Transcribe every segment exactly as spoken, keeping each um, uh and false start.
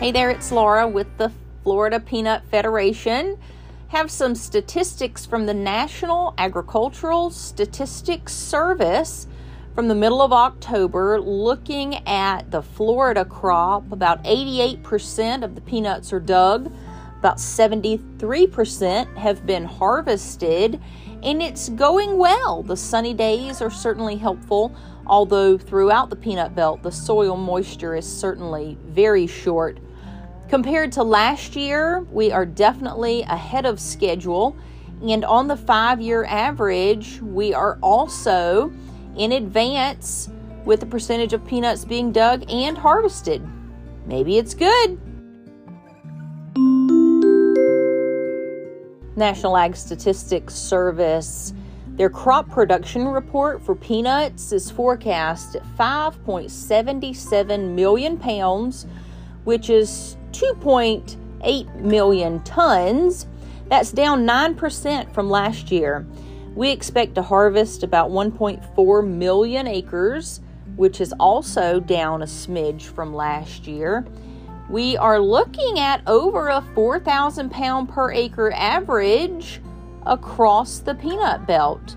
Hey there, it's Laura with the Florida Peanut Federation. Have some statistics from the National Agricultural Statistics Service from the middle of October looking at the Florida crop. About eighty-eight percent of the peanuts are dug, about seventy-three percent have been harvested, and it's going well. The sunny days are certainly helpful, although throughout the peanut belt, the soil moisture is certainly very short. Compared to last year, we are definitely ahead of schedule, and on the five-year average, we are also in advance with the percentage of peanuts being dug and harvested. Maybe it's good. National Ag Statistics Service, their crop production report for peanuts is forecast at five point seven seven million pounds, which is two point eight million tons. That's down nine percent from last year. We expect to harvest about one point four million acres, which is also down a smidge from last year. We are looking at over a four thousand pound per acre average across the peanut belt.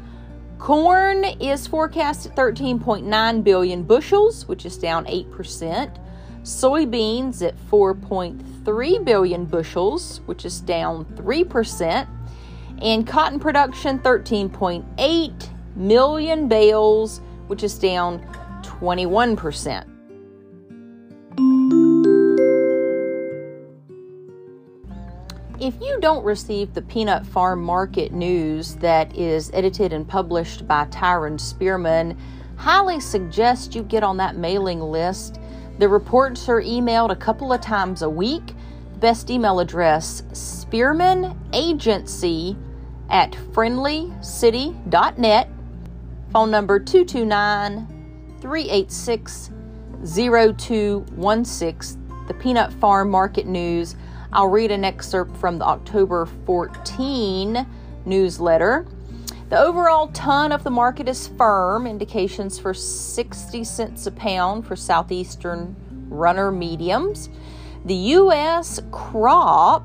Corn is forecast at thirteen point nine billion bushels, which is down eight percent. Soybeans at four point three billion bushels, which is down three percent, and cotton production thirteen point eight million bales, which is down twenty-one percent. If you don't receive the peanut farm market news that is edited and published by Tyron Spearman, highly suggest you get on that mailing list. The reports are emailed a couple of times a week. Best email address, Spearman Agency at friendly city dot net. Phone number two two nine, three eight six, zero two one six. The Peanut Farm Market News. I'll read an excerpt from the October fourteenth newsletter. The overall ton of the market is firm, indications for sixty cents a pound for southeastern runner mediums. The U S crop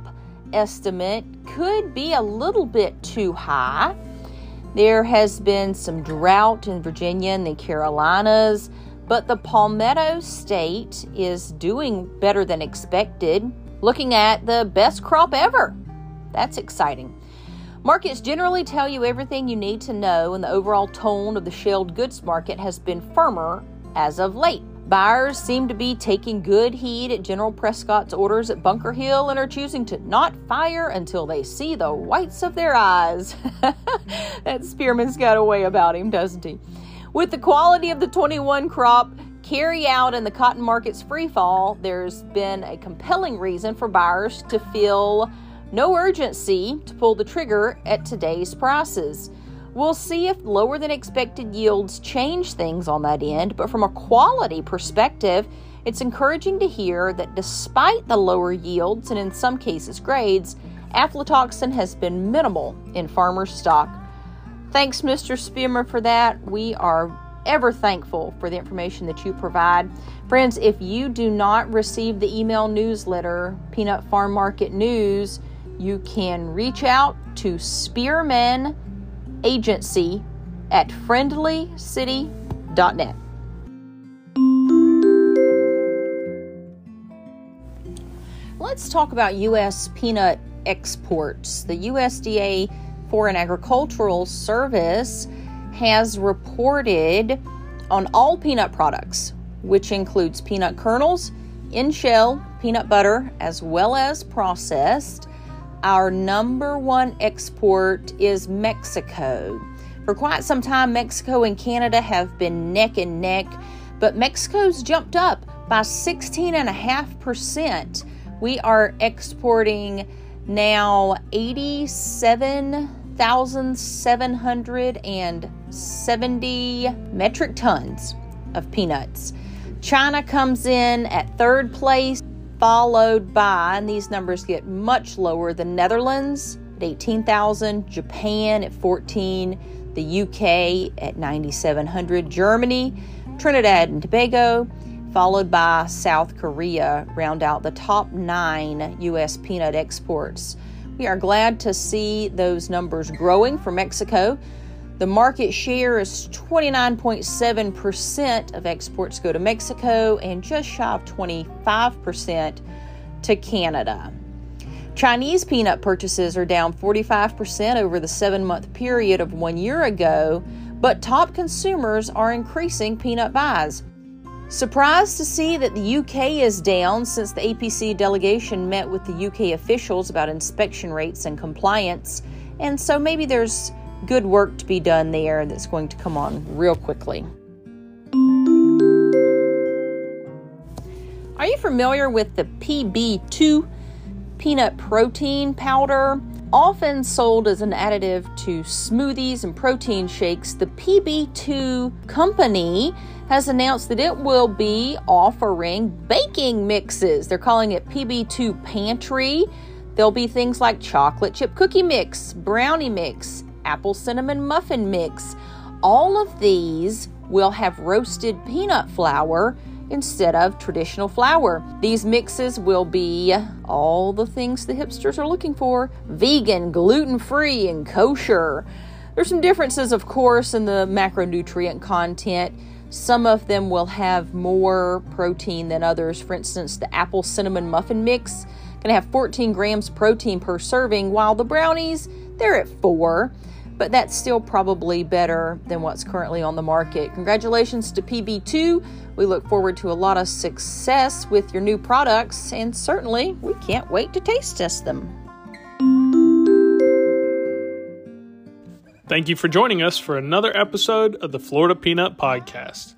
estimate could be a little bit too high. There has been some drought in Virginia and the Carolinas, but the Palmetto State is doing better than expected, looking at the best crop ever. That's exciting. Markets generally tell you everything you need to know, and the overall tone of the shelled goods market has been firmer as of late. Buyers seem to be taking good heed at General Prescott's orders at Bunker Hill and are choosing to not fire until they see the whites of their eyes. That Spearman's got a way about him, doesn't he? With the quality of the twenty-one crop carry out and the cotton market's free fall, there's been a compelling reason for buyers to feel no urgency to pull the trigger at today's prices. We'll see if lower than expected yields change things on that end, but from a quality perspective, it's encouraging to hear that despite the lower yields and in some cases grades, aflatoxin has been minimal in farmer stock. Thanks, Mister Spearman, for that. We are ever thankful for the information that you provide. Friends, if you do not receive the email newsletter, Peanut Farm Market News, you can reach out to Spearman Agency at friendly city dot net. Let's talk about U S peanut exports. The U S D A Foreign Agricultural Service has reported on all peanut products, which includes peanut kernels, in-shell, peanut butter, as well as processed. Our number one export is Mexico. For quite some time, Mexico and Canada have been neck and neck, but Mexico's jumped up by sixteen point five percent. We are exporting now eighty-seven thousand seven hundred seventy metric tons of peanuts. China comes in at third place, followed by, and these numbers get much lower, the Netherlands at eighteen thousand, Japan at fourteen, the U K at ninety-seven hundred, Germany, Trinidad and Tobago followed by South Korea, round out the top nine U S peanut exports. We are glad to see those numbers growing for Mexico. The market share is twenty-nine point seven percent of exports go to Mexico and just shy of twenty-five percent to Canada. Chinese peanut purchases are down forty-five percent over the seven-month period of one year ago, but top consumers are increasing peanut buys. Surprised to see that the U K is down since the A P C delegation met with the U K officials about inspection rates and compliance, and so maybe there's good work to be done there that's going to come on real quickly. Are you familiar with the P B two peanut protein powder? Often sold as an additive to smoothies and protein shakes, the P B two company has announced that it will be offering baking mixes. They're calling it P B two Pantry. There'll be things like chocolate chip cookie mix, brownie mix, apple cinnamon muffin mix. All of these will have roasted peanut flour instead of traditional flour. These mixes will be all the things the hipsters are looking for: vegan, gluten-free, and kosher. There's some differences, of course, in the macronutrient content. Some of them will have more protein than others. For instance, the apple cinnamon muffin mix gonna have fourteen grams protein per serving, while the brownies, they're at four. But that's still probably better than what's currently on the market. Congratulations to P B two. We look forward to a lot of success with your new products, and certainly we can't wait to taste test them. Thank you for joining us for another episode of the Florida Peanut Podcast.